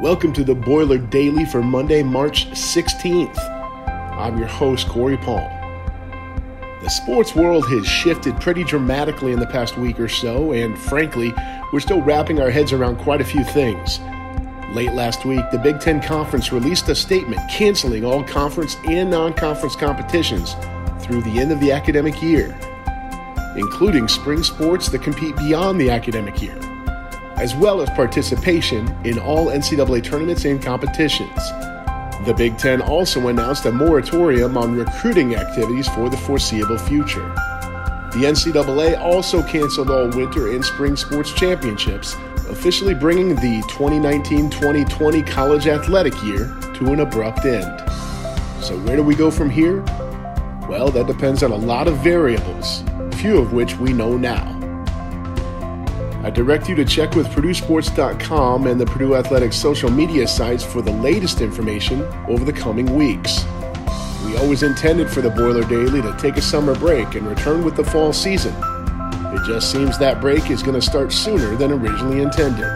Welcome to the Boiler Daily for Monday, March 16th. I'm your host, Corey Paul. The sports world has shifted pretty dramatically in the past week or so, and frankly, we're still wrapping our heads around quite a few things. Late last week, the Big Ten Conference released a statement canceling all conference and non-conference competitions through the end of the academic year, including spring sports that compete beyond the academic year, as well as participation in all NCAA tournaments and competitions. The Big Ten also announced a moratorium on recruiting activities for the foreseeable future. The NCAA also canceled all winter and spring sports championships, officially bringing the 2019-2020 college athletic year to an abrupt end. So where do we go from here? Well, that depends on a lot of variables, few of which we know now. I direct you to check with PurdueSports.com and the Purdue Athletics social media sites for the latest information over the coming weeks. We always intended for the Boiler Daily to take a summer break and return with the fall season. It just seems that break is going to start sooner than originally intended.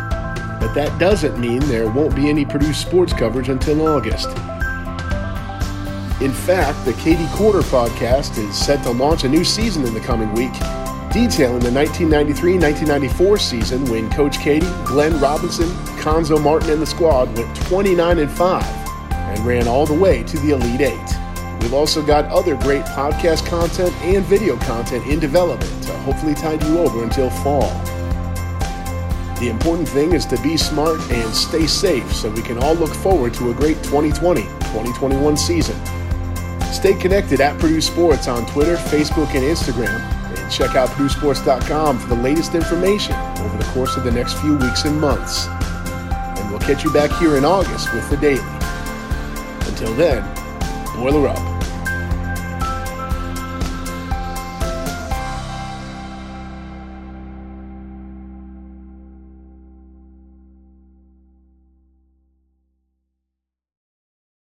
But that doesn't mean there won't be any Purdue sports coverage until August. In fact, the Katie Quarter podcast is set to launch a new season in the coming week, detailing the 1993-1994 season when Coach Keady, Glenn Robinson, Cuonzo Martin, and the squad went 29-5 and ran all the way to the Elite Eight. We've also got other great podcast content and video content in development to hopefully tide you over until fall. The important thing is to be smart and stay safe so we can all look forward to a great 2020-2021 season. Stay connected at Purdue Sports on Twitter, Facebook, and Instagram. Check out PurdueSports.com for the latest information over the course of the next few weeks and months. And we'll catch you back here in August with the Daily. Until then, Boiler Up.